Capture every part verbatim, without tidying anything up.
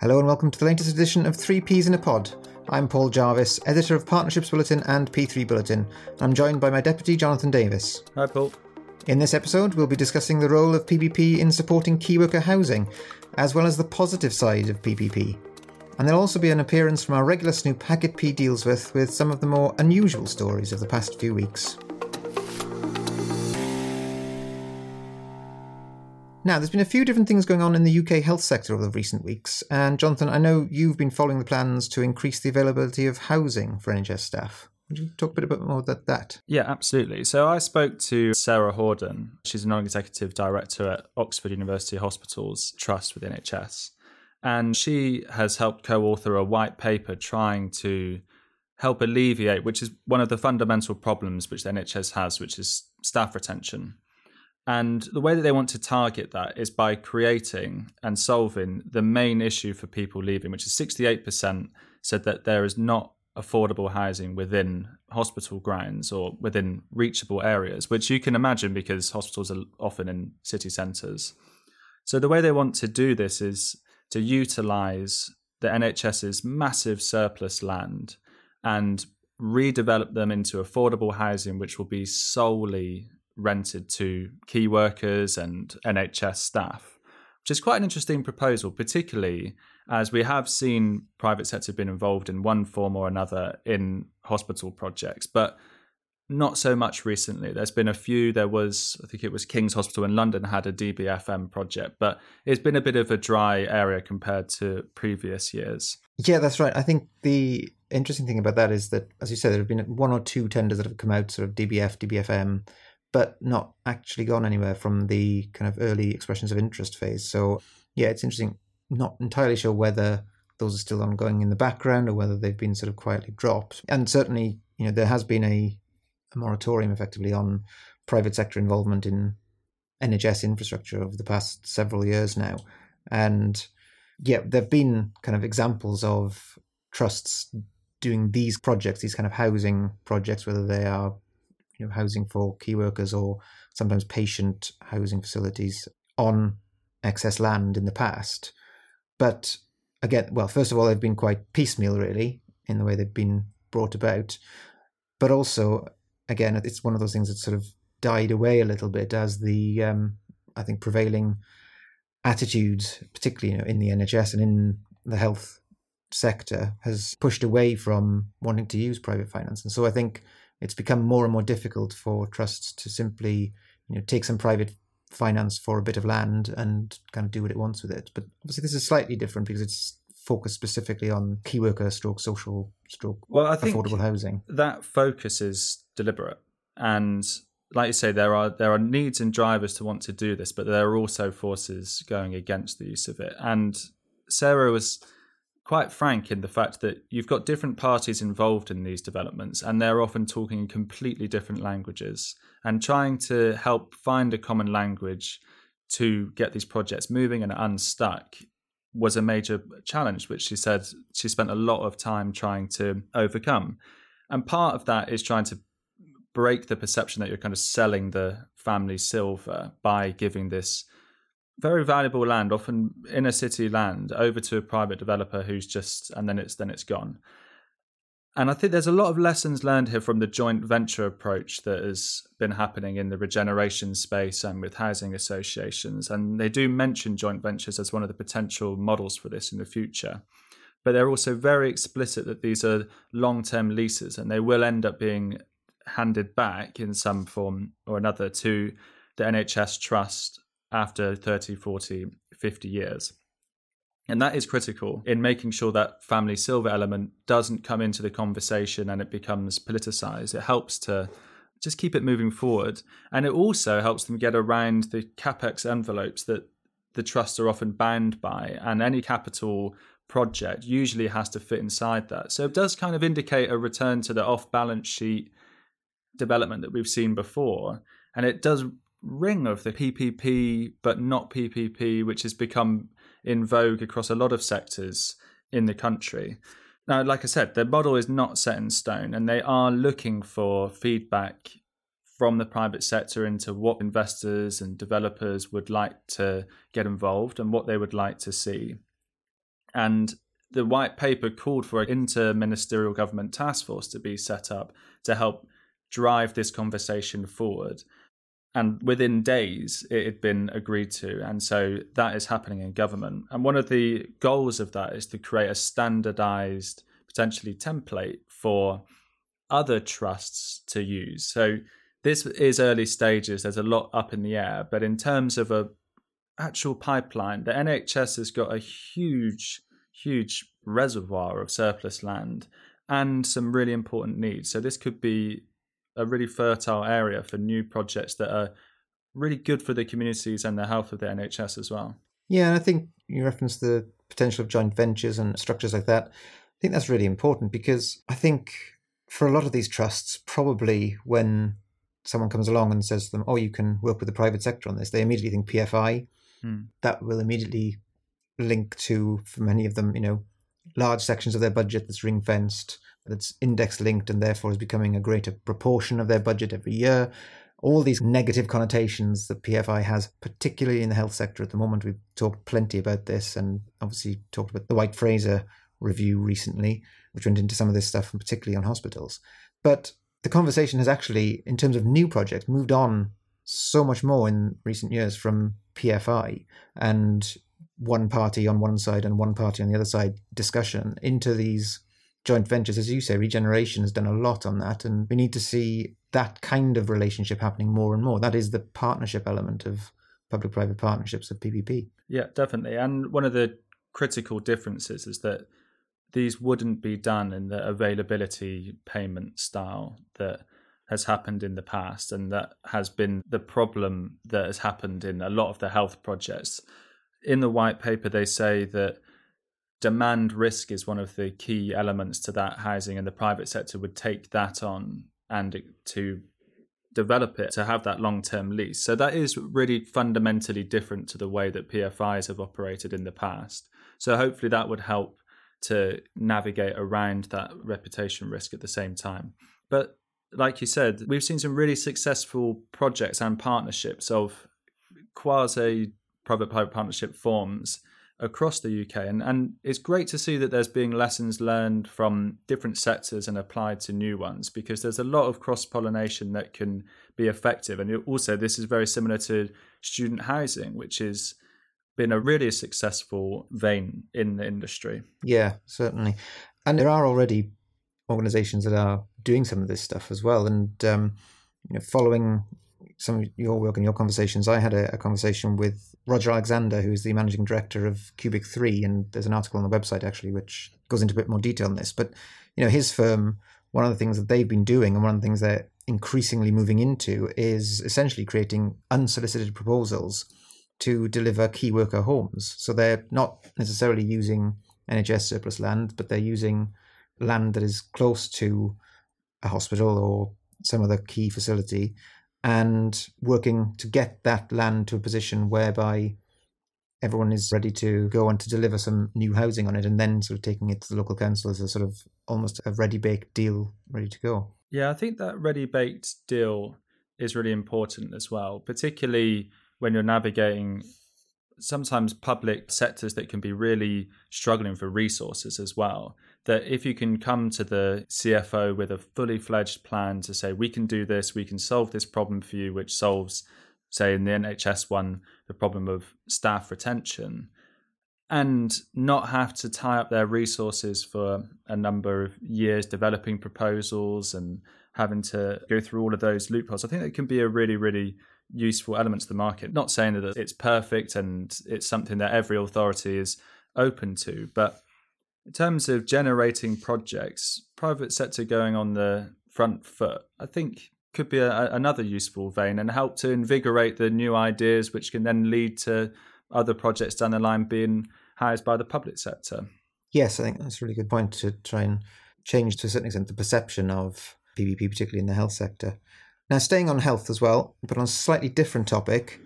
Hello and welcome to the latest edition of Three Ps in a Pod. I'm Paul Jarvis, editor of Partnerships Bulletin and P three Bulletin. I'm joined by my deputy, Jonathan Davis. Hi, Paul. In this episode, we'll be discussing the role of P P P in supporting key worker housing, as well as the positive side of P P P. And there'll also be an appearance from our regular Snoop Hackett P deals with, with some of the more unusual stories of the past few weeks. Now, there's been a few different things going on in the U K health sector over the recent weeks, and Jonathan, I know you've been following the plans to increase the availability of housing for N H S staff. Would you talk a bit more about that? Yeah, absolutely. So I spoke to Sarah Horden. She's a non-executive director at Oxford University Hospitals Trust with N H S, and she has helped co-author a white paper trying to help alleviate, which is one of the fundamental problems which the N H S has, which is staff retention. And the way that they want to target that is by creating and solving the main issue for people leaving, which is sixty-eight percent said that there is not affordable housing within hospital grounds or within reachable areas, which you can imagine because hospitals are often in city centres. So the way they want to do this is to utilise the NHS's massive surplus land and redevelop them into affordable housing, which will be solely rented to key workers and N H S staff, which is quite an interesting proposal, particularly as we have seen private sector been involved in one form or another in hospital projects, but not so much recently. There's been a few. There was, I think it was King's Hospital in London had a D B F M project, but it's been a bit of a dry area compared to previous years. Yeah, that's right. I think the interesting thing about that is that, as you said, there have been one or two tenders that have come out, sort of D B F, D B F M, but not actually gone anywhere from the kind of early expressions of interest phase. So, yeah, it's interesting. Not entirely sure whether those are still ongoing in the background or whether they've been sort of quietly dropped. And certainly, you know, there has been a, a moratorium effectively on private sector involvement in N H S infrastructure over the past several years now. And, yeah, there have been kind of examples of trusts doing these projects, these kind of housing projects, whether they are You know, housing for key workers or sometimes patient housing facilities on excess land in the past. But again, well, first of all, they've been quite piecemeal, really, in the way they've been brought about. But also, again, it's one of those things that sort of died away a little bit as the, um, I think, prevailing attitudes, particularly you know, in the N H S and in the health sector, has pushed away from wanting to use private finance. And so I think it's become more and more difficult for trusts to simply, you know, take some private finance for a bit of land and kind of do what it wants with it. But obviously this is slightly different because it's focused specifically on key worker stroke social stroke well, I think affordable housing. That focus is deliberate. And like you say, there are there are needs and drivers to want to do this, but there are also forces going against the use of it. And Sarah was quite frank in the fact that you've got different parties involved in these developments and they're often talking in completely different languages, and trying to help find a common language to get these projects moving and unstuck was a major challenge, which she said she spent a lot of time trying to overcome. And part of that is trying to break the perception that you're kind of selling the family silver by giving this very valuable land, often inner city land, over to a private developer who's just, and then it's then it's gone. And I think there's a lot of lessons learned here from the joint venture approach that has been happening in the regeneration space and with housing associations. And they do mention joint ventures as one of the potential models for this in the future. But they're also very explicit that these are long-term leases and they will end up being handed back in some form or another to the N H S Trust after thirty, forty, fifty years. And that is critical in making sure that family silver element doesn't come into the conversation and it becomes politicised. It helps to just keep it moving forward. And it also helps them get around the CapEx envelopes that the trusts are often bound by. And any capital project usually has to fit inside that. So it does kind of indicate a return to the off-balance sheet development that we've seen before. And it does ring of the P P P but not P P P, which has become in vogue across a lot of sectors in the country. Now, like I said, the model is not set in stone and they are looking for feedback from the private sector into what investors and developers would like to get involved and what they would like to see. And the white paper called for an inter-ministerial government task force to be set up to help drive this conversation forward. And within days, it had been agreed to. And so that is happening in government. And one of the goals of that is to create a standardized, potentially template for other trusts to use. So this is early stages. There's a lot up in the air. But in terms of a actual pipeline, the N H S has got a huge, huge reservoir of surplus land and some really important needs. So this could be a really fertile area for new projects that are really good for the communities and the health of the N H S as well. Yeah, and I think you referenced the potential of joint ventures and structures like that. I think that's really important, because I think for a lot of these trusts, probably when someone comes along and says to them, oh, you can work with the private sector on this, they immediately think P F I. Hmm. That will immediately link to, for many of them, you know, large sections of their budget that's ring-fenced, that's index-linked, and therefore is becoming a greater proportion of their budget every year. All these negative connotations that P F I has, particularly in the health sector at the moment. We've talked plenty about this, and obviously talked about the White Fraser review recently, which went into some of this stuff, and particularly on hospitals. But the conversation has actually, in terms of new projects, moved on so much more in recent years from P F I and one party on one side and one party on the other side discussion into these joint ventures. As you say, regeneration has done a lot on that, and we need to see that kind of relationship happening more and more. That is the partnership element of public-private partnerships, of P P P. Yeah, definitely. And one of the critical differences is that these wouldn't be done in the availability payment style that has happened in the past, and that has been the problem that has happened in a lot of the health projects. In the white paper, they say that demand risk is one of the key elements to that housing, and the private sector would take that on and to develop it, to have that long-term lease. So that is really fundamentally different to the way that P F Is have operated in the past. So hopefully that would help to navigate around that reputation risk at the same time. But like you said, we've seen some really successful projects and partnerships of quasi private-private partnership forms across the U K. And, and it's great to see that there's being lessons learned from different sectors and applied to new ones, because there's a lot of cross-pollination that can be effective. And also, this is very similar to student housing, which has been a really successful vein in the industry. Yeah, certainly. And there are already organisations that are doing some of this stuff as well. And um, you know, following some of your work and your conversations, I had a, a conversation with Roger Alexander, who is the managing director of Cubic Three, and there's an article on the website actually which goes into a bit more detail on this. But you know, his firm, one of the things that they've been doing, and one of the things they're increasingly moving into, is essentially creating unsolicited proposals to deliver key worker homes. So they're not necessarily using N H S surplus land, but they're using land that is close to a hospital or some other key facility, and working to get that land to a position whereby everyone is ready to go on to deliver some new housing on it, and then sort of taking it to the local council as a sort of almost a ready-baked deal, ready to go. Yeah, I think that ready-baked deal is really important as well, particularly when you're navigating sometimes public sectors that can be really struggling for resources as well. That if you can come to the C F O with a fully fledged plan to say, we can do this, we can solve this problem for you, which solves, say in the N H S one, the problem of staff retention, and not have to tie up their resources for a number of years developing proposals and having to go through all of those loopholes. I think that can be a really, really useful element to the market. Not saying that it's perfect and it's something that every authority is open to, but in terms of generating projects, private sector going on the front foot, I think could be a, another useful vein, and help to invigorate the new ideas, which can then lead to other projects down the line being housed by the public sector. Yes, I think that's a really good point, to try and change to a certain extent the perception of P P P, particularly in the health sector. Now, staying on health as well, but on a slightly different topic,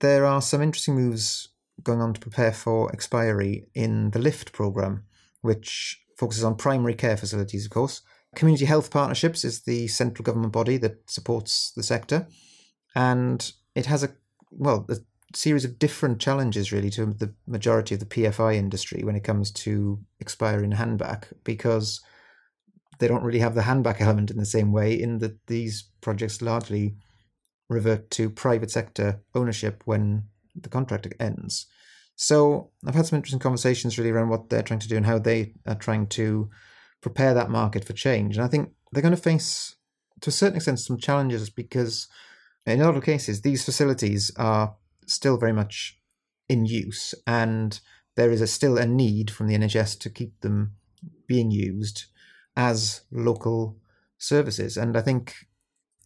there are some interesting moves going on to prepare for expiry in the LIFT programme, which focuses on primary care facilities, of course. Community Health Partnerships is the central government body that supports the sector. And it has a, well, the series of different challenges really to the majority of the P F I industry when it comes to expiring handback, because they don't really have the handback element in the same way, in that these projects largely revert to private sector ownership when the contract ends. So I've had some interesting conversations really around what they're trying to do and how they are trying to prepare that market for change. And I think they're going to face, to a certain extent, some challenges, because in a lot of cases, these facilities are still very much in use, and there is a, still a need from the N H S to keep them being used as local services. And I think,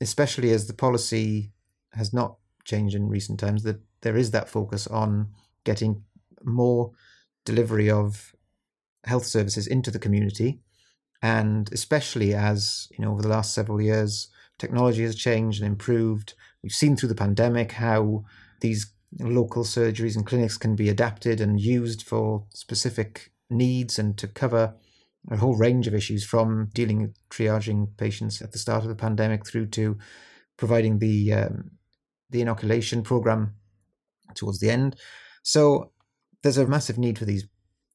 especially as the policy has not changed in recent times, that there is that focus on getting more delivery of health services into the community. And especially as, you know, over the last several years, technology has changed and improved. We've seen through the pandemic how these local surgeries and clinics can be adapted and used for specific needs and to cover a whole range of issues, from dealing with triaging patients at the start of the pandemic through to providing the um, the inoculation program towards the end. So there's a massive need for these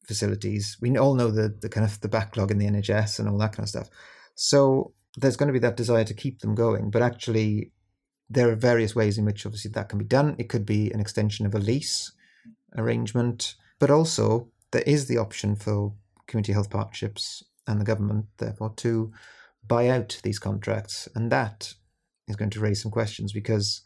facilities. We all know the, the kind of the backlog in the N H S and all that kind of stuff. So there's going to be that desire to keep them going. But actually, there are various ways in which obviously that can be done. It could be an extension of a lease arrangement, but also there is the option for Community Health Partnerships and the government, therefore, to buy out these contracts. And that is going to raise some questions, because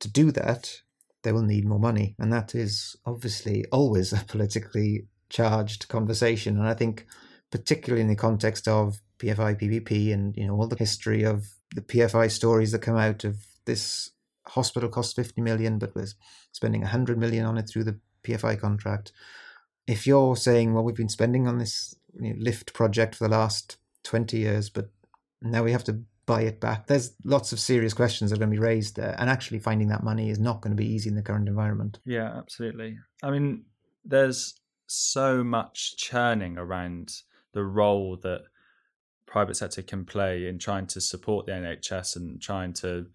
to do that, they will need more money. And that is obviously always a politically charged conversation. And I think particularly in the context of P F I, P P P, and, you know, all the history of the P F I stories that come out of this hospital costs fifty million, but we're spending one hundred million on it through the P F I contract. If you're saying, well, we've been spending on this, you know, lift project for the last twenty years, but now we have to buy it back, there's lots of serious questions that are going to be raised there. And actually finding that money is not going to be easy in the current environment. Yeah, absolutely. I mean, there's so much churning around the role that private sector can play in trying to support the N H S and trying to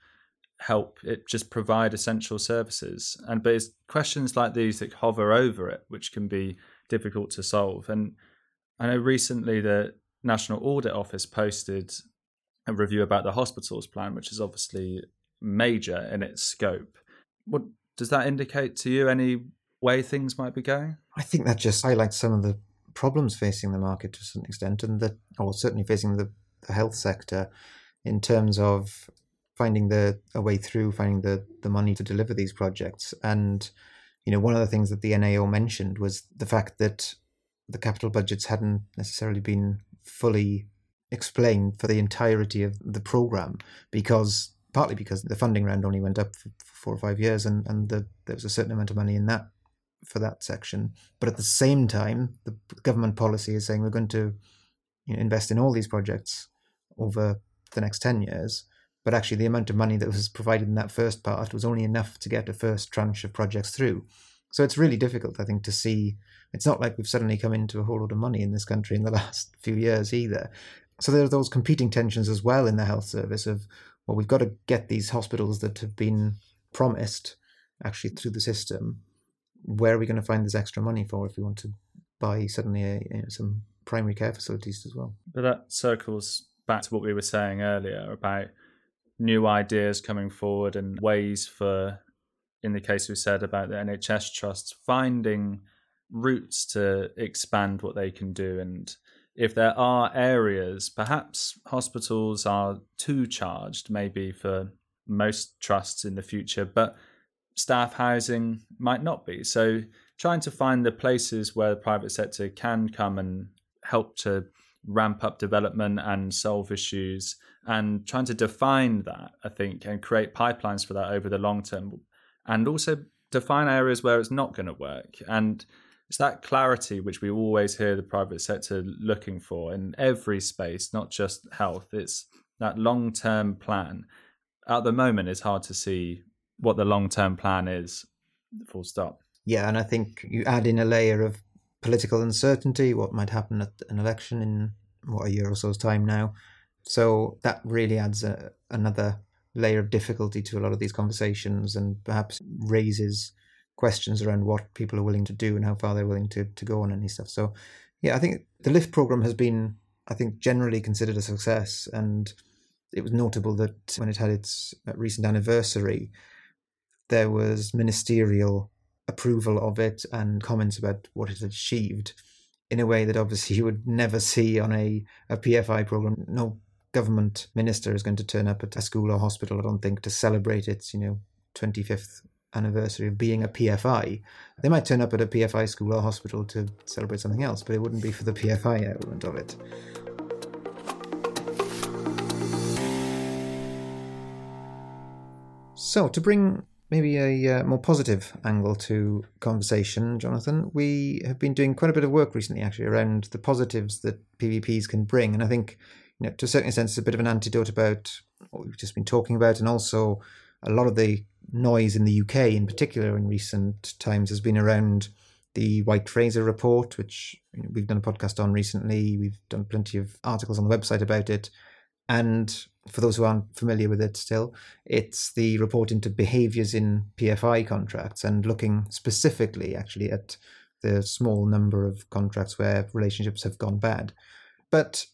help it just provide essential services. And but it's questions like these that hover over it, which can be difficult to solve. And I know recently the National Audit Office posted a review about the hospitals plan, which is obviously major in its scope. What does that indicate to you? Any way things might be going? I think that just highlights some of the problems facing the market to a certain extent, and that, or certainly facing the, the health sector, in terms of finding the a way through, finding the, the money to deliver these projects. And, you know, one of the things that the N A O mentioned was the fact that the capital budgets hadn't necessarily been fully explained for the entirety of the program, because partly because the funding round only went up for four or five years, and, and the, there was a certain amount of money in that for that section. But at the same time, the government policy is saying we're going to, you know, invest in all these projects over the next ten years. But actually the amount of money that was provided in that first part was only enough to get a first tranche of projects through. So it's really difficult, I think, to see. It's not like we've suddenly come into a whole lot of money in this country in the last few years either. So there are those competing tensions as well in the health service of, well, we've got to get these hospitals that have been promised actually through the system. Where are we going to find this extra money for if we want to buy suddenly a, you know, some primary care facilities as well? But that circles back to what we were saying earlier about new ideas coming forward and ways for, in the case we said about the N H S trusts, finding routes to expand what they can do. And if there are areas, perhaps hospitals are too charged maybe for most trusts in the future, but staff housing might not be. So trying to find the places where the private sector can come and help to ramp up development and solve issues, and trying to define that, I think, and create pipelines for that over the long term, and also define areas where it's not going to work. And it's that clarity which we always hear the private sector looking for in every space, not just health. It's that long-term plan. At the moment, it's hard to see what the long-term plan is, full stop. Yeah, and I think you add in a layer of political uncertainty, what might happen at an election in, what, a year or so's time now. So that really adds a, another layer of difficulty to a lot of these conversations, and perhaps raises questions around what people are willing to do and how far they're willing to, to go on and stuff. So yeah, I think the LIFT program has been, I think, generally considered a success. And it was notable that when it had its recent anniversary, there was ministerial approval of it and comments about what it had achieved in a way that obviously you would never see on a, a P F I program. No government minister is going to turn up at a school or hospital, I don't think, to celebrate its, you know, twenty-fifth anniversary of being a P F I. They might turn up at a P F I school or hospital to celebrate something else, but it wouldn't be for the P F I element of it. So to bring maybe a uh, more positive angle to conversation, Jonathan, we have been doing quite a bit of work recently actually around the positives that P V Ps can bring. And I think, you know, to a certain extent, it's a bit of an antidote about what we've just been talking about. And also a lot of the noise in the U K in particular in recent times has been around the White Fraser report, which we've done a podcast on recently. We've done plenty of articles on the website about it. And for those who aren't familiar with it still, it's the report into behaviours in P F I contracts and looking specifically actually at the small number of contracts where relationships have gone bad. But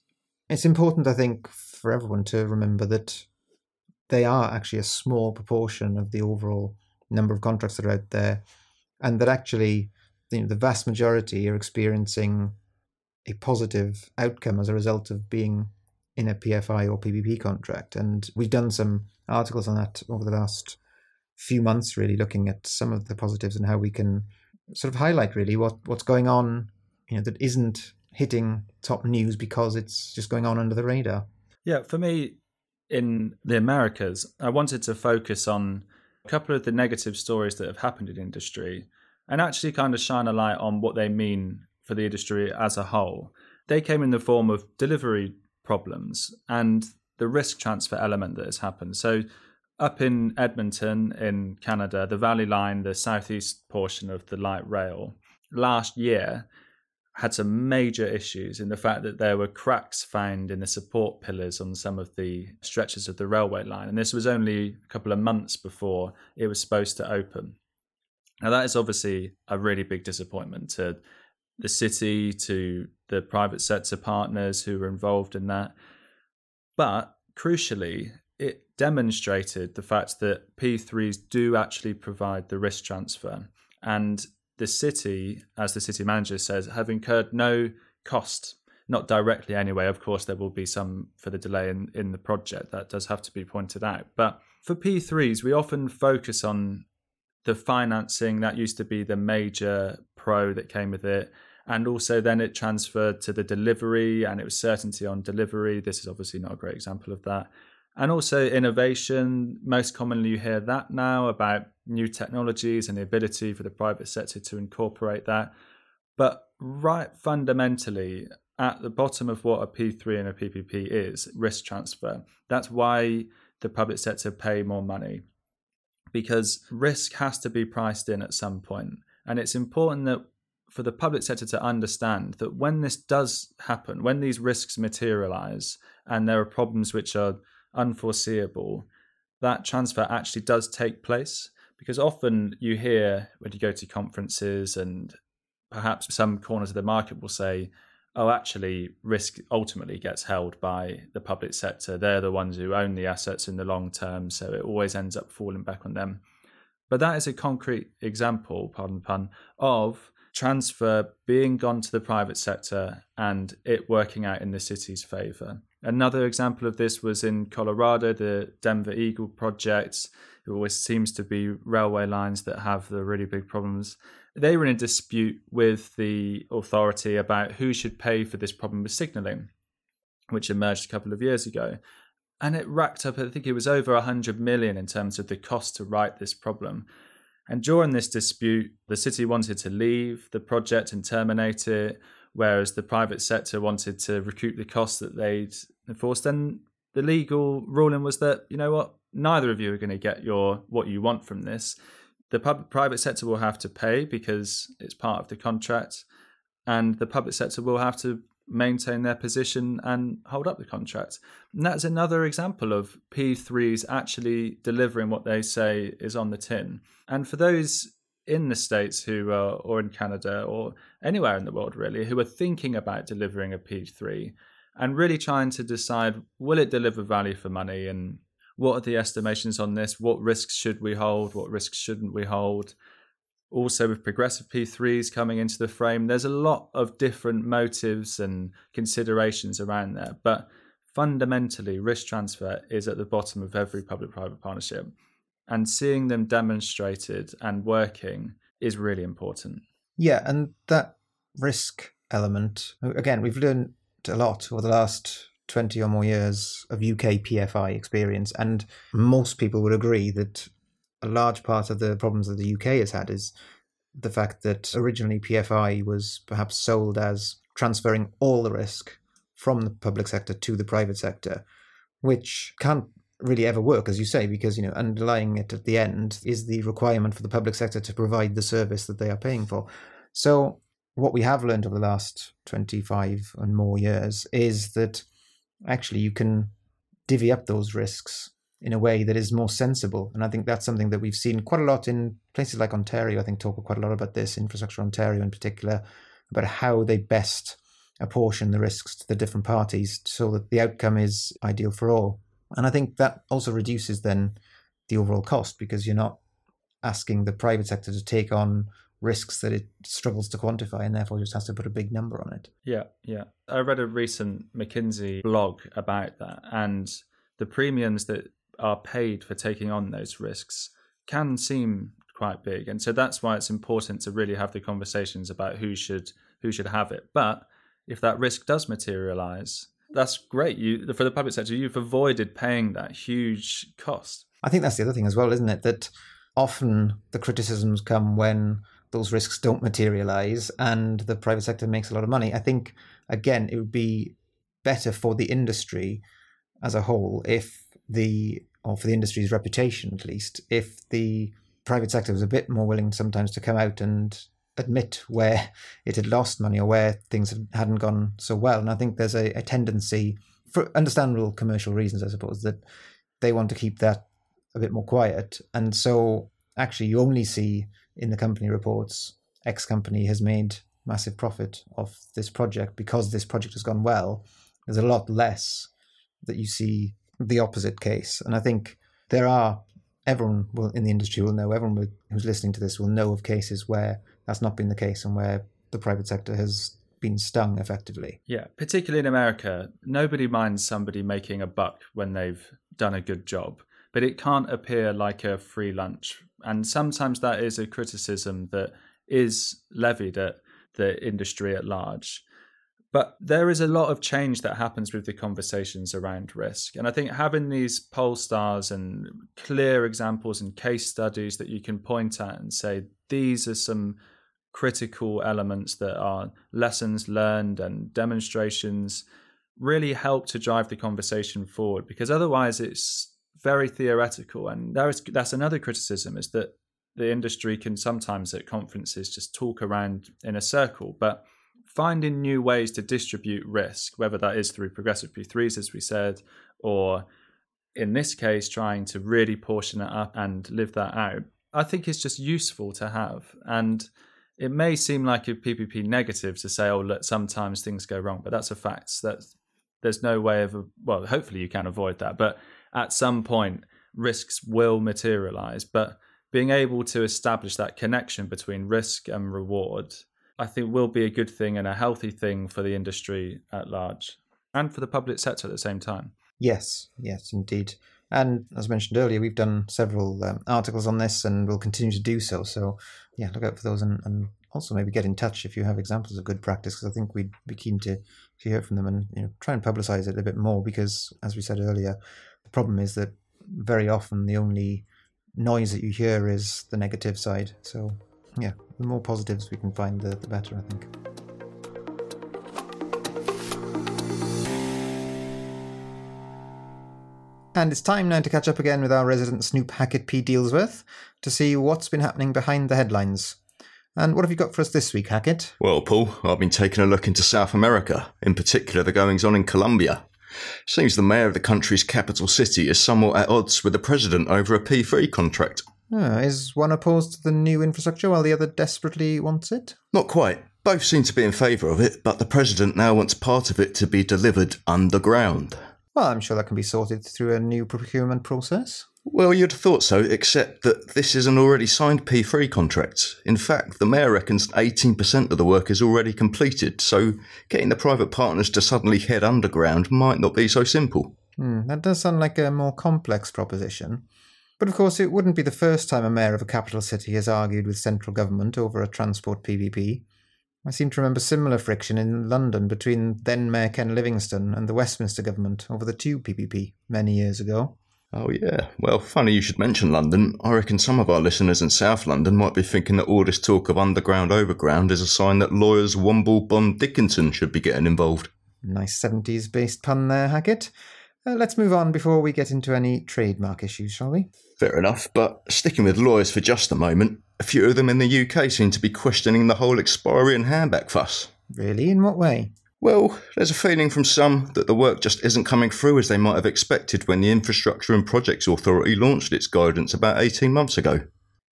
it's important, I think, for everyone to remember that they are actually a small proportion of the overall number of contracts that are out there, and that actually, you know, the vast majority are experiencing a positive outcome as a result of being in a P F I or P V P contract. And we've done some articles on that over the last few months, really looking at some of the positives and how we can sort of highlight really what, what's going on, you know, that isn't hitting top news because it's just going on under the radar. Yeah, for me, in the Americas, I wanted to focus on a couple of the negative stories that have happened in industry and actually kind of shine a light on what they mean for the industry as a whole. They came in the form of delivery problems and the risk transfer element that has happened. So up in Edmonton in Canada, the Valley Line, the southeast portion of the light rail, last year had some major issues in the fact that there were cracks found in the support pillars on some of the stretches of the railway line. And this was only a couple of months before it was supposed to open. Now, that is obviously a really big disappointment to the city, to the private sector partners who were involved in that. But crucially, it demonstrated the fact that P threes do actually provide the risk transfer. And the city, as the city manager says, have incurred no cost, not directly anyway. Of course, there will be some for the delay in, in the project. That does have to be pointed out. But for P threes, we often focus on the financing. That used to be the major pro that came with it. And also then it transferred to the delivery, and it was certainty on delivery. This is obviously not a great example of that. And also innovation. Most commonly you hear that now about new technologies and the ability for the private sector to incorporate that. But right fundamentally, at the bottom of what a P three and a P P P is, risk transfer. That's why the public sector pay more money, because risk has to be priced in at some point. And it's important that for the public sector to understand that when this does happen, when these risks materialize and there are problems which are unforeseeable, that transfer actually does take place. Because often you hear when you go to conferences, and perhaps some corners of the market will say, oh, actually, risk ultimately gets held by the public sector. They're the ones who own the assets in the long term, so it always ends up falling back on them. But that is a concrete example, pardon the pun, of transfer being gone to the private sector and it working out in the city's favour. Another example of this was in Colorado, the Denver Eagle project. It always seems to be railway lines that have the really big problems. They were in a dispute with the authority about who should pay for this problem with signalling, which emerged a couple of years ago. And it racked up, I think it was over one hundred million in terms of the cost to right this problem. And during this dispute, the city wanted to leave the project and terminate it, whereas the private sector wanted to recoup the costs that they'd enforced. And the legal ruling was that, you know what, neither of you are going to get your what you want from this. The pub- private sector will have to pay because it's part of the contract, and the public sector will have to maintain their position and hold up the contract. And that's another example of P threes actually delivering what they say is on the tin. And for those in the States who are, or in Canada or anywhere in the world really, who are thinking about delivering a P three and really trying to decide, will it deliver value for money? And what are the estimations on this? What risks should we hold? What risks shouldn't we hold? Also, with progressive P threes coming into the frame, there's a lot of different motives and considerations around there. But fundamentally, risk transfer is at the bottom of every public-private partnership. And seeing them demonstrated and working is really important. Yeah, and that risk element, again, we've learned a lot over the last twenty or more years of U K P F I experience. And most people would agree that a large part of the problems that the U K has had is the fact that originally P F I was perhaps sold as transferring all the risk from the public sector to the private sector, which can't really ever work, as you say, because, you know, underlying it at the end is the requirement for the public sector to provide the service that they are paying for. So what we have learned over the last twenty-five and more years is that actually you can divvy up those risks in a way that is more sensible. And I think that's something that we've seen quite a lot in places like Ontario. I think talk quite a lot about this, Infrastructure Ontario in particular, about how they best apportion the risks to the different parties so that the outcome is ideal for all. And I think that also reduces then the overall cost, because you're not asking the private sector to take on risks that it struggles to quantify and therefore just has to put a big number on it. Yeah, yeah. I read a recent McKinsey blog about that, and the premiums that are paid for taking on those risks can seem quite big. And so that's why it's important to really have the conversations about who should who should have it. But if that risk does materialize, that's great. You, for the public sector, you've avoided paying that huge cost. I think that's the other thing as well, isn't it? That often the criticisms come when those risks don't materialize and the private sector makes a lot of money. I think, again, it would be better for the industry as a whole if the, or for the industry's reputation at least, if the private sector was a bit more willing sometimes to come out and admit where it had lost money or where things hadn't gone so well. And I think there's a, a tendency, for understandable commercial reasons, I suppose, that they want to keep that a bit more quiet. And so actually you only see in the company reports, X company has made massive profit off this project because this project has gone well. There's a lot less that you see the opposite case. And I think there are, everyone will, in the industry will know, everyone who's listening to this will know of cases where that's not been the case and where the private sector has been stung effectively. Yeah, particularly in America, nobody minds somebody making a buck when they've done a good job, but it can't appear like a free lunch. And sometimes that is a criticism that is levied at the industry at large. But there is a lot of change that happens with the conversations around risk. And I think having these poll stars and clear examples and case studies that you can point at and say, these are some critical elements that are lessons learned and demonstrations, really help to drive the conversation forward, because otherwise it's very theoretical. And there is, that's another criticism, is that the industry can sometimes at conferences just talk around in a circle. But finding new ways to distribute risk, whether that is through progressive P threes, as we said, or in this case, trying to really portion it up and live that out, I think it's just useful to have. And it may seem like a P P P negative to say, oh, look, sometimes things go wrong, but that's a fact. That's, there's no way of, well, hopefully you can avoid that, but at some point, risks will materialize. But being able to establish that connection between risk and reward, I think, will be a good thing and a healthy thing for the industry at large and for the public sector at the same time. Yes, yes, indeed. And as mentioned earlier, we've done several um, articles on this and we'll continue to do so. So, yeah, look out for those and, and also maybe get in touch if you have examples of good practice, because I think we'd be keen to, to hear from them and, you know, try and publicise it a bit more, because, as we said earlier, the problem is that very often the only noise that you hear is the negative side. So, yeah, the more positives we can find, the, the better, I think. And it's time now to catch up again with our resident Snoop Hackett P. Dealsworth to see what's been happening behind the headlines. And what have you got for us this week, Hackett? Well, Paul, I've been taking a look into South America, in particular the goings-on in Colombia. Seems the mayor of the country's capital city is somewhat at odds with the president over a P three contract. Ah, is one opposed to the new infrastructure while the other desperately wants it? Not quite. Both seem to be in favour of it, but the President now wants part of it to be delivered underground. Well, I'm sure that can be sorted through a new procurement process. Well, you'd have thought so, except that this is an already signed P three contract. In fact, the Mayor reckons eighteen percent of the work is already completed, so getting the private partners to suddenly head underground might not be so simple. Hmm, that does sound like a more complex proposition. But of course, it wouldn't be the first time a mayor of a capital city has argued with central government over a transport P V P. I seem to remember similar friction in London between then-Mayor Ken Livingstone and the Westminster government over the Tube P V P many years ago. Oh yeah, well, funny you should mention London. I reckon some of our listeners in South London might be thinking that all this talk of underground-overground is a sign that lawyers Womble Bomb Dickinson should be getting involved. Nice seventies-based pun there, Hackett. Uh, let's move on before we get into any trademark issues, shall we? Fair enough, but sticking with lawyers for just a moment, a few of them in the U K seem to be questioning the whole expiry and handback fuss. Really? In what way? Well, there's a feeling from some that the work just isn't coming through as they might have expected when the Infrastructure and Projects Authority launched its guidance about eighteen months ago.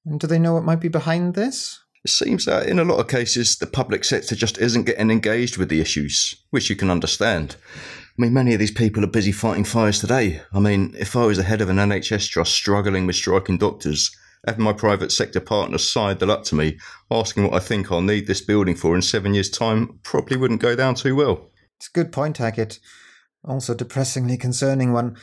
And do they know what might be behind this? It seems that in a lot of cases, the public sector just isn't getting engaged with the issues, which you can understand. I mean, many of these people are busy fighting fires today. I mean, if I was the head of an N H S trust struggling with striking doctors, having my private sector partners sidle up to me, asking what I think I'll need this building for in seven years' time, probably wouldn't go down too well. It's a good point, Hackett. Also depressingly concerning one.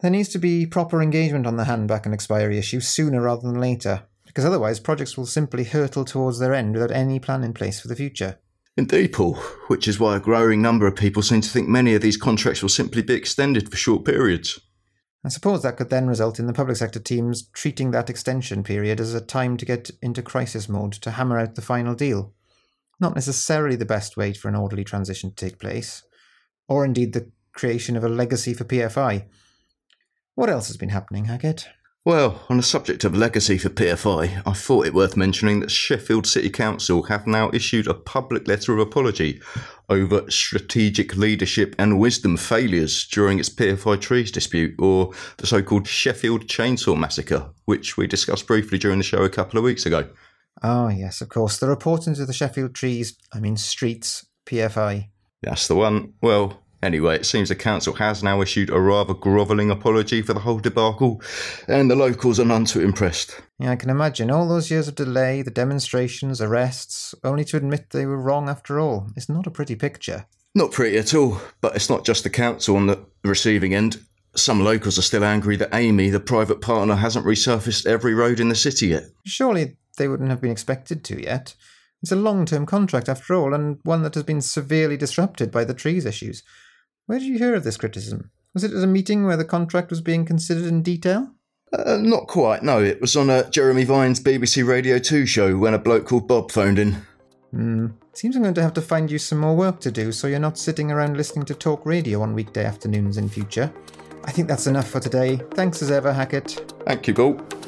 There needs to be proper engagement on the handback and expiry issue sooner rather than later, because otherwise projects will simply hurtle towards their end without any plan in place for the future. Indeed, Paul, which is why a growing number of people seem to think many of these contracts will simply be extended for short periods. I suppose that could then result in the public sector teams treating that extension period as a time to get into crisis mode to hammer out the final deal. Not necessarily the best way for an orderly transition to take place, or indeed the creation of a legacy for P F I. What else has been happening, Hackett? Well, on the subject of legacy for P F I, I thought it worth mentioning that Sheffield City Council have now issued a public letter of apology over strategic leadership and wisdom failures during its P F I trees dispute, or the so-called Sheffield Chainsaw Massacre, which we discussed briefly during the show a couple of weeks ago. Oh, yes, of course. The report into the Sheffield Trees, I mean Streets, P F I. That's the one. Well... Anyway, it seems the council has now issued a rather grovelling apology for the whole debacle, and the locals are none too impressed. Yeah, I can imagine. All those years of delay, the demonstrations, arrests, only to admit they were wrong after all. It's not a pretty picture. Not pretty at all, but it's not just the council on the receiving end. Some locals are still angry that Amy, the private partner, hasn't resurfaced every road in the city yet. Surely they wouldn't have been expected to yet. It's a long-term contract after all, and one that has been severely disrupted by the trees issues. Where did you hear of this criticism? Was it at a meeting where the contract was being considered in detail? Uh, not quite, no. It was on a Jeremy Vine's B B C Radio two show when a bloke called Bob phoned in. Hmm. Seems I'm going to have to find you some more work to do so you're not sitting around listening to talk radio on weekday afternoons in future. I think that's enough for today. Thanks as ever, Hackett. Thank you, Paul.